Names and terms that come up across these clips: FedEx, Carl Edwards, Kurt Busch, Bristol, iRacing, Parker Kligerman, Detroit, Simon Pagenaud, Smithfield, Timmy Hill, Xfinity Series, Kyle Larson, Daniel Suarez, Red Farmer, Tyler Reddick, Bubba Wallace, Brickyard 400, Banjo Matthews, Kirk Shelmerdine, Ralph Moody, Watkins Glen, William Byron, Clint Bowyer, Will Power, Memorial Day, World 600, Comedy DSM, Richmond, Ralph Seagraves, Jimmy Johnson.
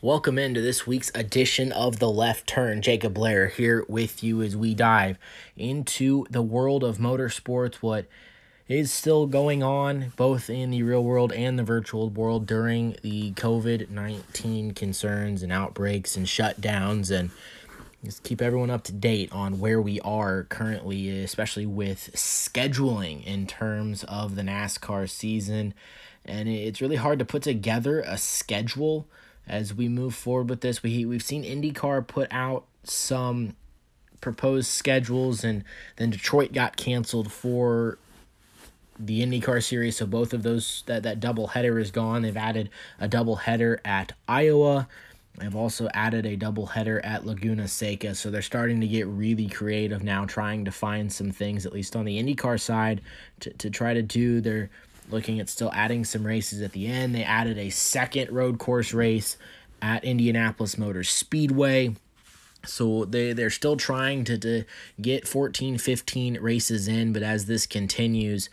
Welcome into this week's edition of The Left Turn. Jacob Blair here with you as we dive into the world of motorsports, what is still going on both in the real world and the virtual world during the COVID-19 concerns and outbreaks and shutdowns, and just keep everyone up to date on where we are currently, especially with scheduling in terms of the NASCAR season. And it's really hard to put together a schedule as we move forward with this. We've seen IndyCar put out some proposed schedules, and then Detroit got canceled for the IndyCar series, so both of those, that double header is gone. They've added a double header at Iowa. They've also added a double header at Laguna Seca, so they're starting to get really creative now, trying to find some things, at least on the IndyCar side, to try to do. They're looking at still adding some races at the end. They added a second road course race at Indianapolis Motor Speedway. So they're still trying to get 14, 15 races in, but as this continues,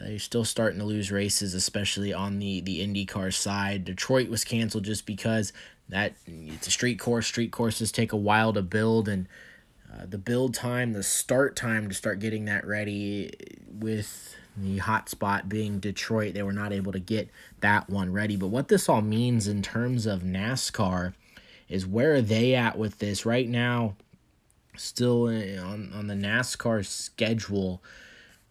they're still starting to lose races, especially on the IndyCar side. Detroit was canceled just because it's a street course. Street courses take a while to build, and the build time, the start time to start getting that ready with the hot spot being Detroit, they were not able to get that one ready. But what this all means in terms of NASCAR is, where are they at with this right now? Still on the NASCAR schedule,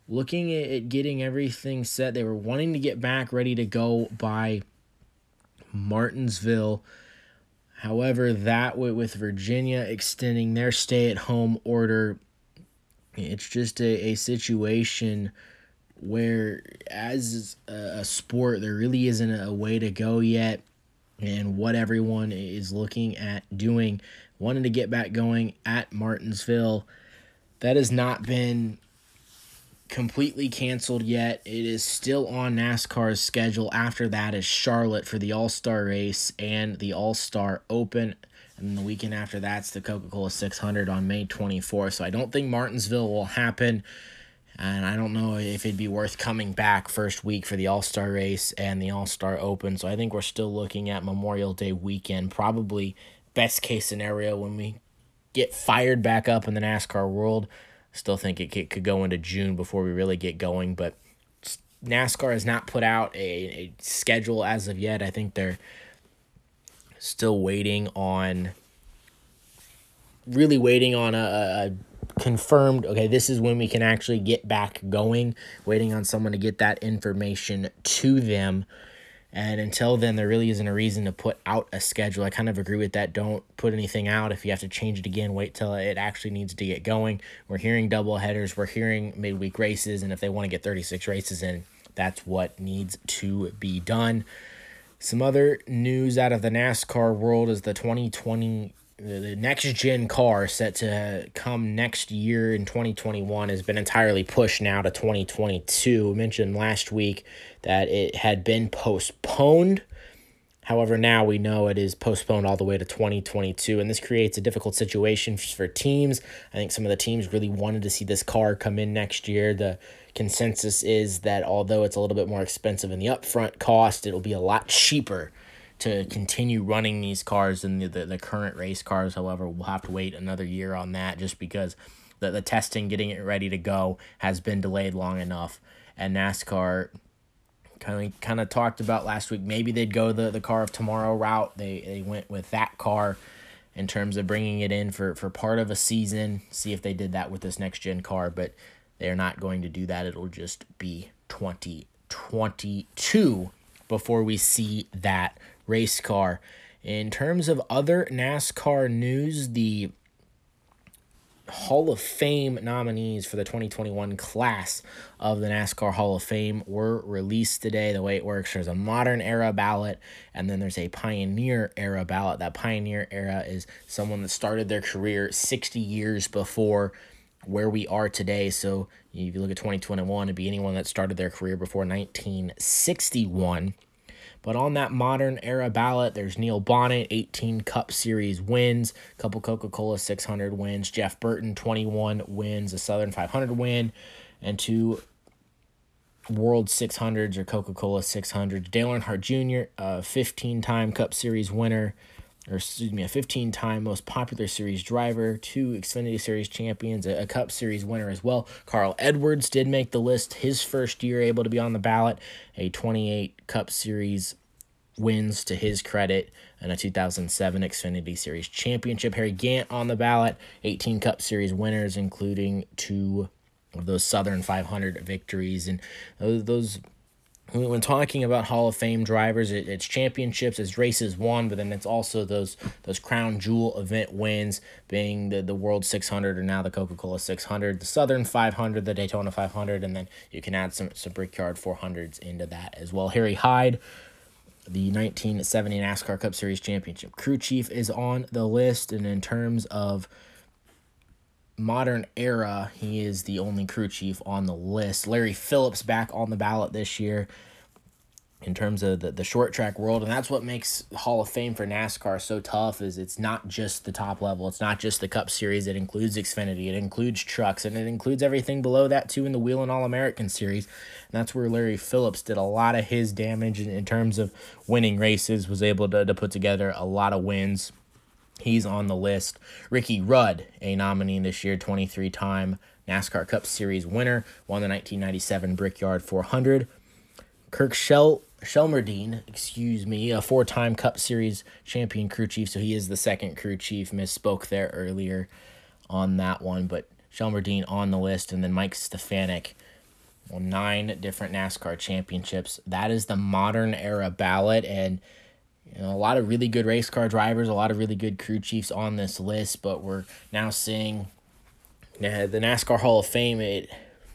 looking at getting everything set. They were wanting to get back ready to go by Martinsville. However, that with Virginia extending their stay-at-home order, it's just a situation where, as a sport, there really isn't a way to go yet, and what everyone is looking at doing, wanting to get back going at Martinsville, that has not been completely canceled yet. It is still on NASCAR's schedule. After that is Charlotte for the All-Star race and the All-Star Open, and the weekend after that's the Coca-Cola 600 on May 24th, so I don't think Martinsville will happen. And I don't know if it'd be worth coming back first week for the All-Star race and the All-Star Open. So I think we're still looking at Memorial Day weekend, probably best case scenario when we get fired back up in the NASCAR world. Still think it could go into June before we really get going. But NASCAR has not put out a schedule as of yet. I think they're still waiting on a confirmed, okay, this is when we can actually get back going, waiting on someone to get that information to them. And until then, there really isn't a reason to put out a schedule. I kind of agree with that. Don't put anything out. If you have to change it again, wait till it actually needs to get going. We're hearing double headers. We're hearing midweek races. And if they want to get 36 races in, that's what needs to be done. Some other news out of the NASCAR world is the 2020 the next-gen car set to come next year in 2021 has been entirely pushed now to 2022. We mentioned last week that it had been postponed. However, now we know it is postponed all the way to 2022, and this creates a difficult situation for teams. I think some of the teams really wanted to see this car come in next year. The consensus is that although it's a little bit more expensive in the upfront cost, it'll be a lot cheaper to continue running these cars than the current race cars. However, we'll have to wait another year on that, just because the testing, getting it ready to go, has been delayed long enough. And NASCAR kind of talked about last week, maybe they'd go the car of tomorrow route. They went with that car in terms of bringing it in for part of a season, see if they did that with this next-gen car, but they're not going to do that. It'll just be 2022 before we see that race car. In terms of other NASCAR news, the Hall of Fame nominees for the 2021 class of the NASCAR Hall of Fame were released today. The way it works, there's a modern era ballot, and then there's a pioneer era ballot. That pioneer era is someone that started their career 60 years before where we are today. So if you look at 2021, it'd be anyone that started their career before 1961. But on that modern era ballot, there's Neil Bonnet, 18 Cup Series wins, a couple Coca-Cola 600 wins, Jeff Burton, 21 wins, a Southern 500 win, and two World 600s or Coca-Cola 600s. Dale Earnhardt Jr., a 15-time Cup Series winner, a 15-time most popular series driver, 2 Xfinity Series champions, a Cup Series winner as well. Carl Edwards did make the list his first year able to be on the ballot, a 28 Cup Series wins to his credit, and a 2007 Xfinity Series championship. Harry Gant on the ballot, 18 Cup Series winners, including 2 of those Southern 500 victories. And those when talking about Hall of Fame drivers, it's championships, it's races won, but then it's also those crown jewel event wins, being the World 600 and now the Coca-Cola 600, the Southern 500, the Daytona 500, and then you can add some Brickyard 400s into that as well. Harry Hyde, the 1970 NASCAR Cup Series championship crew chief, is on the list, and in terms of modern era, he is the only crew chief on the list. Larry Phillips back on the ballot this year in terms of the short track world, and that's what makes Hall of Fame for NASCAR so tough, is it's not just the top level, it's not just the Cup Series, it includes Xfinity, it includes trucks, and it includes everything below that too in the Wheel and All-American Series. And that's where Larry Phillips did a lot of his damage in terms of winning races, was able to put together a lot of wins. He's on the list. Ricky Rudd, a nominee this year, 23-time NASCAR Cup Series winner, won the 1997 Brickyard 400. Kirk Shelmerdine, a 4-time Cup Series champion crew chief, so he is the second crew chief. Misspoke there earlier on that one, but Shelmerdine on the list. And then Mike Stefanik, 9 different NASCAR championships. That is the modern era ballot, and a lot of really good race car drivers, a lot of really good crew chiefs on this list, but we're now seeing the NASCAR Hall of Fame, it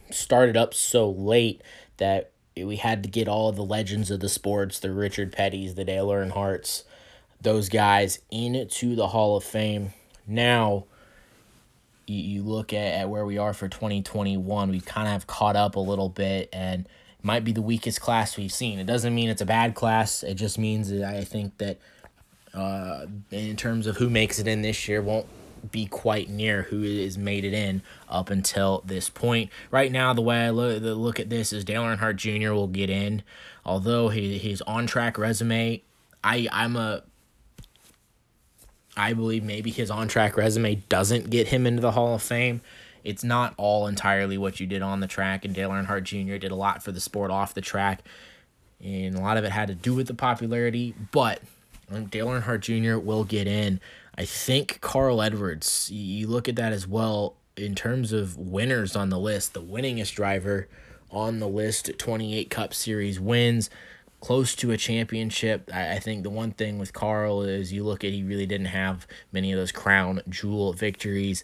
started up so late that we had to get all of the legends of the sports, the Richard Pettys, the Dale Earnhardts, those guys into the Hall of Fame. Now you look at where we are for 2021, we kind of have caught up a little bit, and might be the weakest class we've seen. It doesn't mean it's a bad class. It just means that I think that in terms of who makes it in this year won't be quite near who has made it in up until this point. Right now, the way I look at this is Dale Earnhardt Jr. will get in. Although his on-track resume, I believe maybe his on-track resume doesn't get him into the Hall of Fame. It's not all entirely what you did on the track, and Dale Earnhardt Jr. did a lot for the sport off the track, and a lot of it had to do with the popularity, but Dale Earnhardt Jr. will get in. I think Carl Edwards, you look at that as well in terms of winners on the list, the winningest driver on the list, 28 Cup Series wins, close to a championship. I think the one thing with Carl is you look at, he really didn't have many of those crown jewel victories.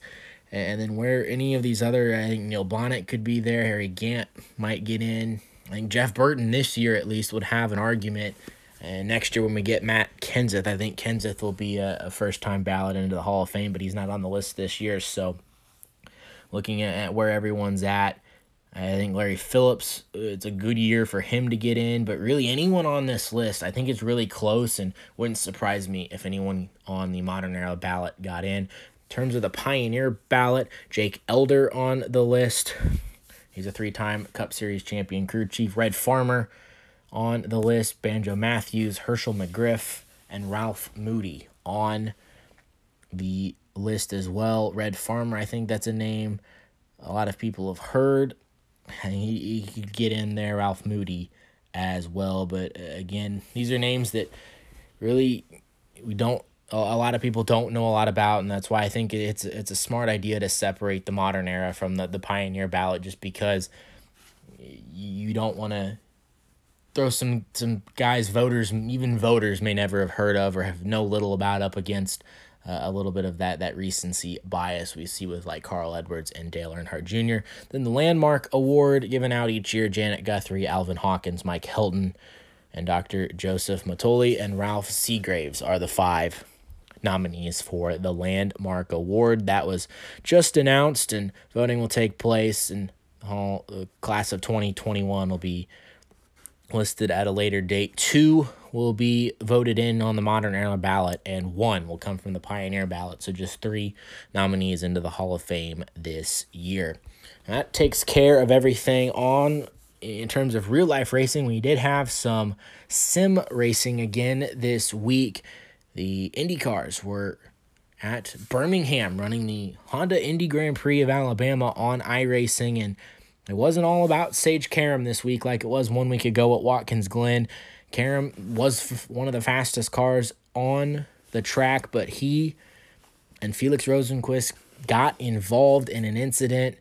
And then where any of these other, I think Neil Bonnet could be there. Harry Gant might get in. I think Jeff Burton this year at least would have an argument. And next year when we get Matt Kenseth, I think Kenseth will be a first-time ballot into the Hall of Fame, but he's not on the list this year. So looking at where everyone's at, I think Larry Phillips, it's a good year for him to get in. But really anyone on this list, I think it's really close, and wouldn't surprise me if anyone on the modern era ballot got in. In terms of the Pioneer ballot, Jake Elder on the list. He's a 3-time Cup Series champion crew chief. Red Farmer on the list. Banjo Matthews, Herschel McGriff, and Ralph Moody on the list as well. Red Farmer, I think that's a name a lot of people have heard. He could get in there, Ralph Moody as well. But again, these are names that really a lot of people don't know a lot about, and that's why I think it's a smart idea to separate the modern era from the Pioneer ballot, just because you don't want to throw some guys voters may never have heard of or have know little about up against a little bit of that recency bias we see with like Carl Edwards and Dale Earnhardt Jr. Then the Landmark Award given out each year, Janet Guthrie, Alvin Hawkins, Mike Hilton, and Dr. Joseph Mattoli, and Ralph Seagraves are the 5 nominees for the Landmark Award. That was just announced, and voting will take place, and the class of 2021 will be listed at a later date. 2 will be voted in on the modern era ballot, and 1 will come from the Pioneer ballot. So just 3 nominees into the Hall of Fame this year. And that takes care of everything on in terms of real life racing. We did have some sim racing again this week. The IndyCars were at Birmingham running the Honda Indy Grand Prix of Alabama on iRacing, and it wasn't all about Sage Karam this week like it was 1 week ago at Watkins Glen. Karam was one of the fastest cars on the track, but he and Felix Rosenquist got involved in an incident.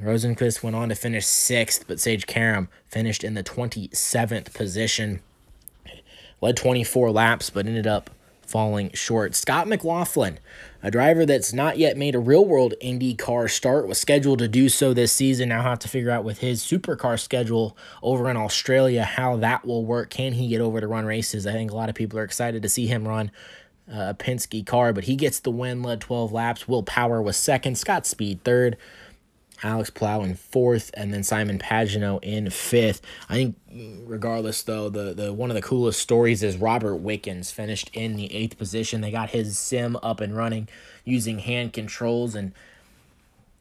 Rosenquist went on to finish 6th, but Sage Karam finished in the 27th position. Led 24 laps, but ended up falling short. Scott McLaughlin, a driver that's not yet made a real-world IndyCar start, was scheduled to do so this season. Now I'll have to figure out with his supercar schedule over in Australia how that will work. Can he get over to run races? I think a lot of people are excited to see him run a Penske car, but he gets the win, led 12 laps. Will Power was second, Scott Speed third, Alex Plow in fourth, and then Simon Pagenaud in fifth. I think regardless, though, the one of the coolest stories is Robert Wickens finished in the 8th position. They got his sim up and running using hand controls and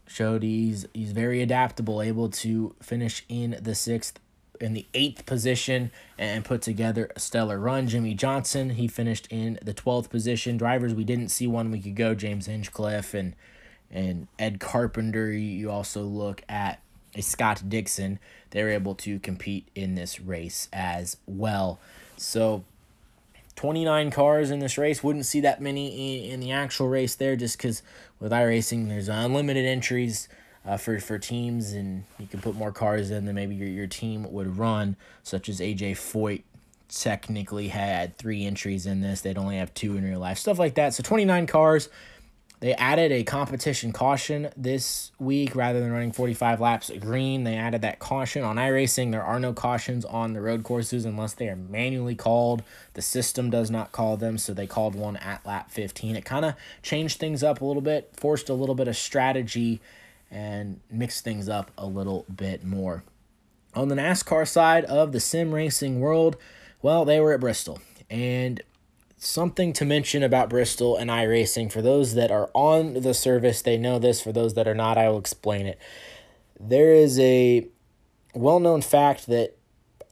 showed he's very adaptable, able to finish in the 8th position and put together a stellar run. Jimmy Johnson, he finished in the 12th position. Drivers we didn't see 1 week ago, James Hinchcliffe and Ed Carpenter. You also look at Scott Dixon. They were able to compete in this race as well. So 29 cars in this race. Wouldn't see that many in the actual race there just because with iRacing, there's unlimited entries for teams, and you can put more cars in than maybe your team would run, such as A.J. Foyt technically had 3 entries in this. They'd only have 2 in real life, stuff like that. So 29 cars. They added a competition caution this week. Rather than running 45 laps at green, they added that caution on iRacing. There are no cautions on the road courses unless they are manually called. The system does not call them, so they called one at lap 15. It kind of changed things up a little bit, forced a little bit of strategy, and mixed things up a little bit more. On the NASCAR side of the sim racing world, well, they were at Bristol, and something to mention about Bristol and iRacing, for those that are on the service, they know this. For those that are not, I will explain it. There is a well-known fact that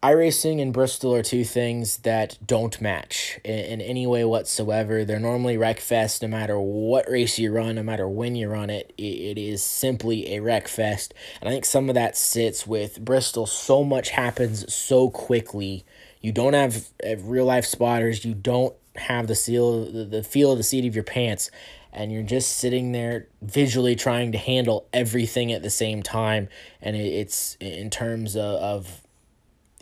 iRacing and Bristol are two things that don't match in any way whatsoever. They're normally wreck fest no matter what race you run, no matter when you run it. It is simply a wreck fest. And I think some of that sits with Bristol. So much happens so quickly. You don't have real-life spotters. You don't have the feel of the seat of your pants, and you're just sitting there visually trying to handle everything at the same time. And it's in terms of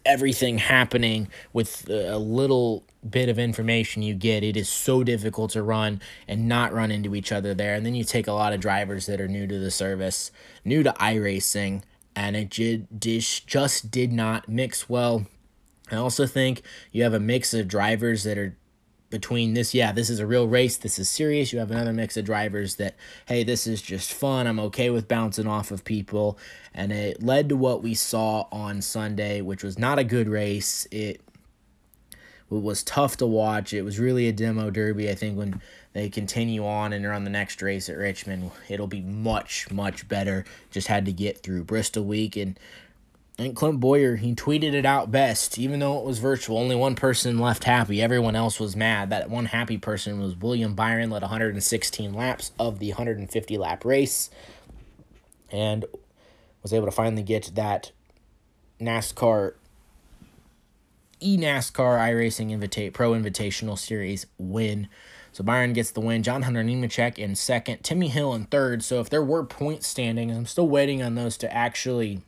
everything happening with a little bit of information you get, it is so difficult to run and not run into each other there. And then you take a lot of drivers that are new to the service, new to iRacing, and it just did not mix well. I also think you have a mix of drivers that are between this, this is a real race, this is serious. You have another mix of drivers that, hey, this is just fun. I'm okay with bouncing off of people. And it led to what we saw on Sunday, which was not a good race. It was tough to watch. It was really a demo derby. I think when they continue on and run the next race at Richmond, it'll be much, much better. Just had to get through Bristol week. And I think Clint Bowyer, he tweeted it out best. Even though it was virtual, only one person left happy. Everyone else was mad. That one happy person was William Byron, led 116 laps of the 150-lap race, and was able to finally get that NASCAR eNASCAR iRacing Pro Invitational Series win. So Byron gets the win. John Hunter Nemechek in second. Timmy Hill in third. So if there were point standings, I'm still waiting on those to actually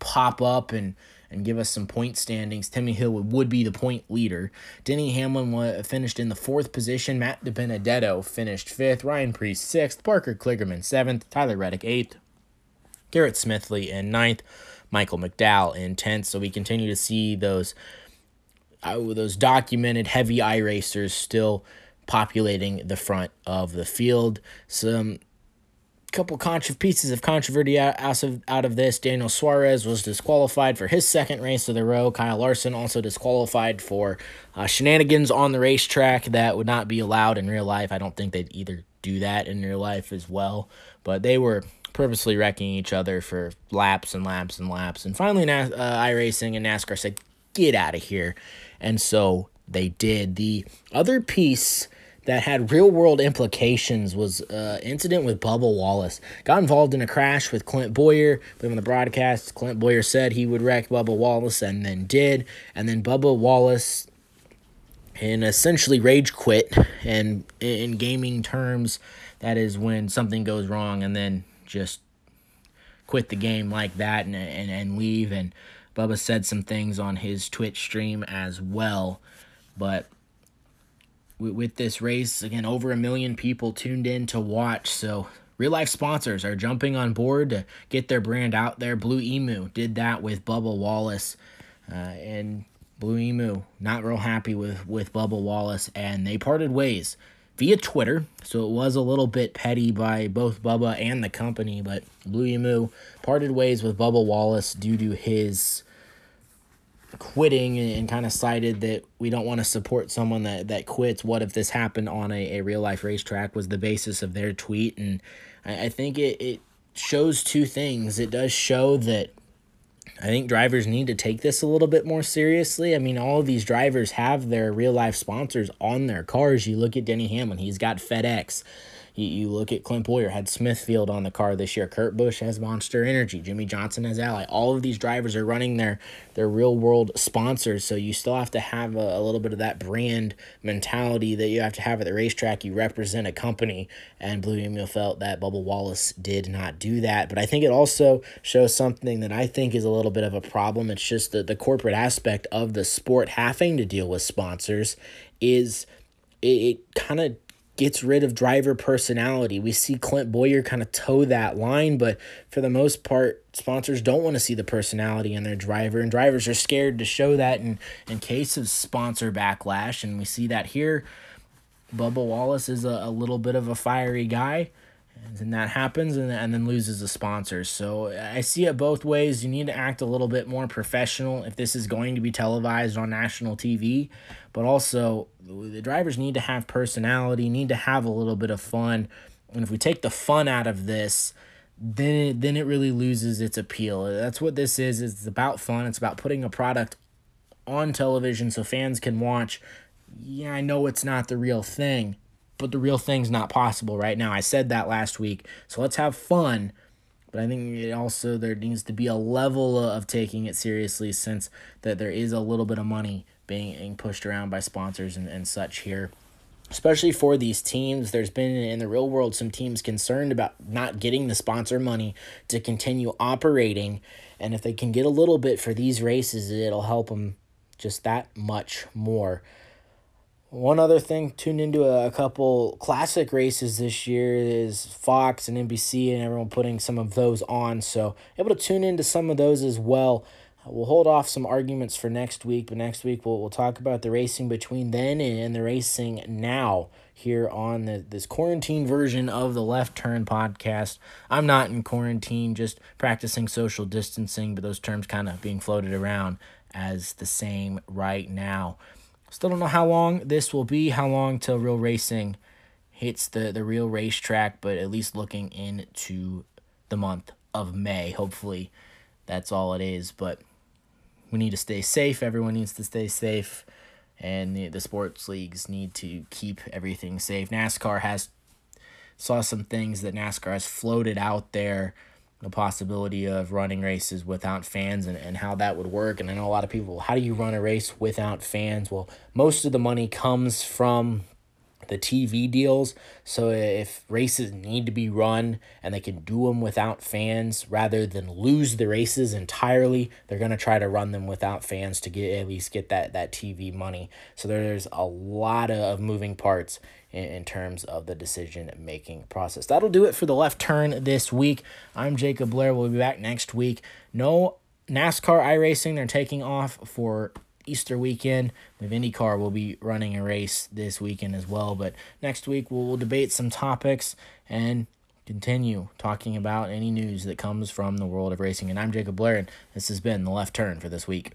pop up and give us some point standings. Timmy Hill would be the point leader. Denny Hamlin finished in the 4th position. Matt DiBenedetto finished 5th. Ryan Preece 6th. Parker Kligerman 7th. Tyler Reddick 8th. Garrett Smithley in 9th. Michael McDowell in 10th. So we continue to see those documented heavy iRacers still populating the front of the field. Couple pieces of controversy out of this. Daniel Suarez was disqualified for his 2nd race of the row. Kyle Larson also disqualified for shenanigans on the racetrack that would not be allowed in real life. I don't think they'd either do that in real life as well, but they were purposely wrecking each other for laps and laps and laps. And finally, iRacing and NASCAR said, get out of here. And so they did. The other piece that had real-world implications was an incident with Bubba Wallace. Got involved in a crash with Clint Bowyer. But on the broadcast, Clint Bowyer said he would wreck Bubba Wallace and then did. And then Bubba Wallace, and essentially rage quit, and in gaming terms, that is when something goes wrong and then just quit the game like that and leave. And Bubba said some things on his Twitch stream as well. But with this race, again, over 1 million people tuned in to watch. So real-life sponsors are jumping on board to get their brand out there. Blue Emu did that with Bubba Wallace, and Blue Emu, not real happy with Bubba Wallace, and they parted ways via Twitter, so it was a little bit petty by both Bubba and the company, but Blue Emu parted ways with Bubba Wallace due to his quitting and kind of cited that we don't want to support someone that quits. What if this happened on a real-life racetrack was the basis of their tweet, and I think it shows two things. It does show that I think drivers need to take this a little bit more seriously. I mean, all of these drivers have their real-life sponsors on their cars. You look at Denny Hamlin, he's got FedEx. You look at Clint Bowyer, had Smithfield on the car this year. Kurt Busch has Monster Energy. Jimmy Johnson has Ally. All of these drivers are running their real-world sponsors, so you still have to have a little bit of that brand mentality that you have to have at the racetrack. You represent a company, and Blue Emu felt that Bubba Wallace did not do that. But I think it also shows something that I think is a little bit of a problem. It's just the corporate aspect of the sport having to deal with sponsors is it kind of gets rid of driver personality. We see Clint Bowyer kind of toe that line, but for the most part, sponsors don't want to see the personality in their driver, and drivers are scared to show that in case of sponsor backlash, and we see that here. Bubba Wallace is a little bit of a fiery guy, and that happens, and then loses a sponsor. So I see it both ways. You need to act a little bit more professional if this is going to be televised on national TV. But also, the drivers need to have personality, need to have a little bit of fun. And if we take the fun out of this, then it really loses its appeal. That's what this is. It's about fun. It's about putting a product on television so fans can watch. Yeah, I know it's not the real thing, but the real thing's not possible right now. I said that last week, so let's have fun. But I think it also there needs to be a level of taking it seriously, since that there is a little bit of money being pushed around by sponsors and such here, especially for these teams. There's been in the real world some teams concerned about not getting the sponsor money to continue operating, and if they can get a little bit for these races, it'll help them just that much more. One other thing, tuned into a couple classic races this year is Fox and NBC and everyone putting some of those on. So able to tune into some of those as well. We'll hold off some arguments for next week, but next week we'll talk about the racing between then and the racing now here on this quarantine version of the Left Turn podcast. I'm not in quarantine, just practicing social distancing, but those terms kind of being floated around as the same right now. Still don't know how long this will be, how long till real racing hits the real racetrack, but at least looking into the month of May. Hopefully that's all it is, but we need to stay safe. Everyone needs to stay safe, and the sports leagues need to keep everything safe. NASCAR saw some things that NASCAR has floated out there, the possibility of running races without fans and how that would work. And I know a lot of people, how do you run a race without fans? Well, most of the money comes from the TV deals. So if races need to be run and they can do them without fans, rather than lose the races entirely, they're going to try to run them without fans to at least get that TV money. So there's a lot of moving parts in terms of the decision-making process. That'll do it for the Left Turn this week. I'm Jacob Blair. We'll be back next week. No NASCAR iRacing. They're taking off for Easter weekend. With IndyCar, will be running a race this weekend as well. But next week, we'll debate some topics and continue talking about any news that comes from the world of racing. And I'm Jacob Blair, and this has been the Left Turn for this week.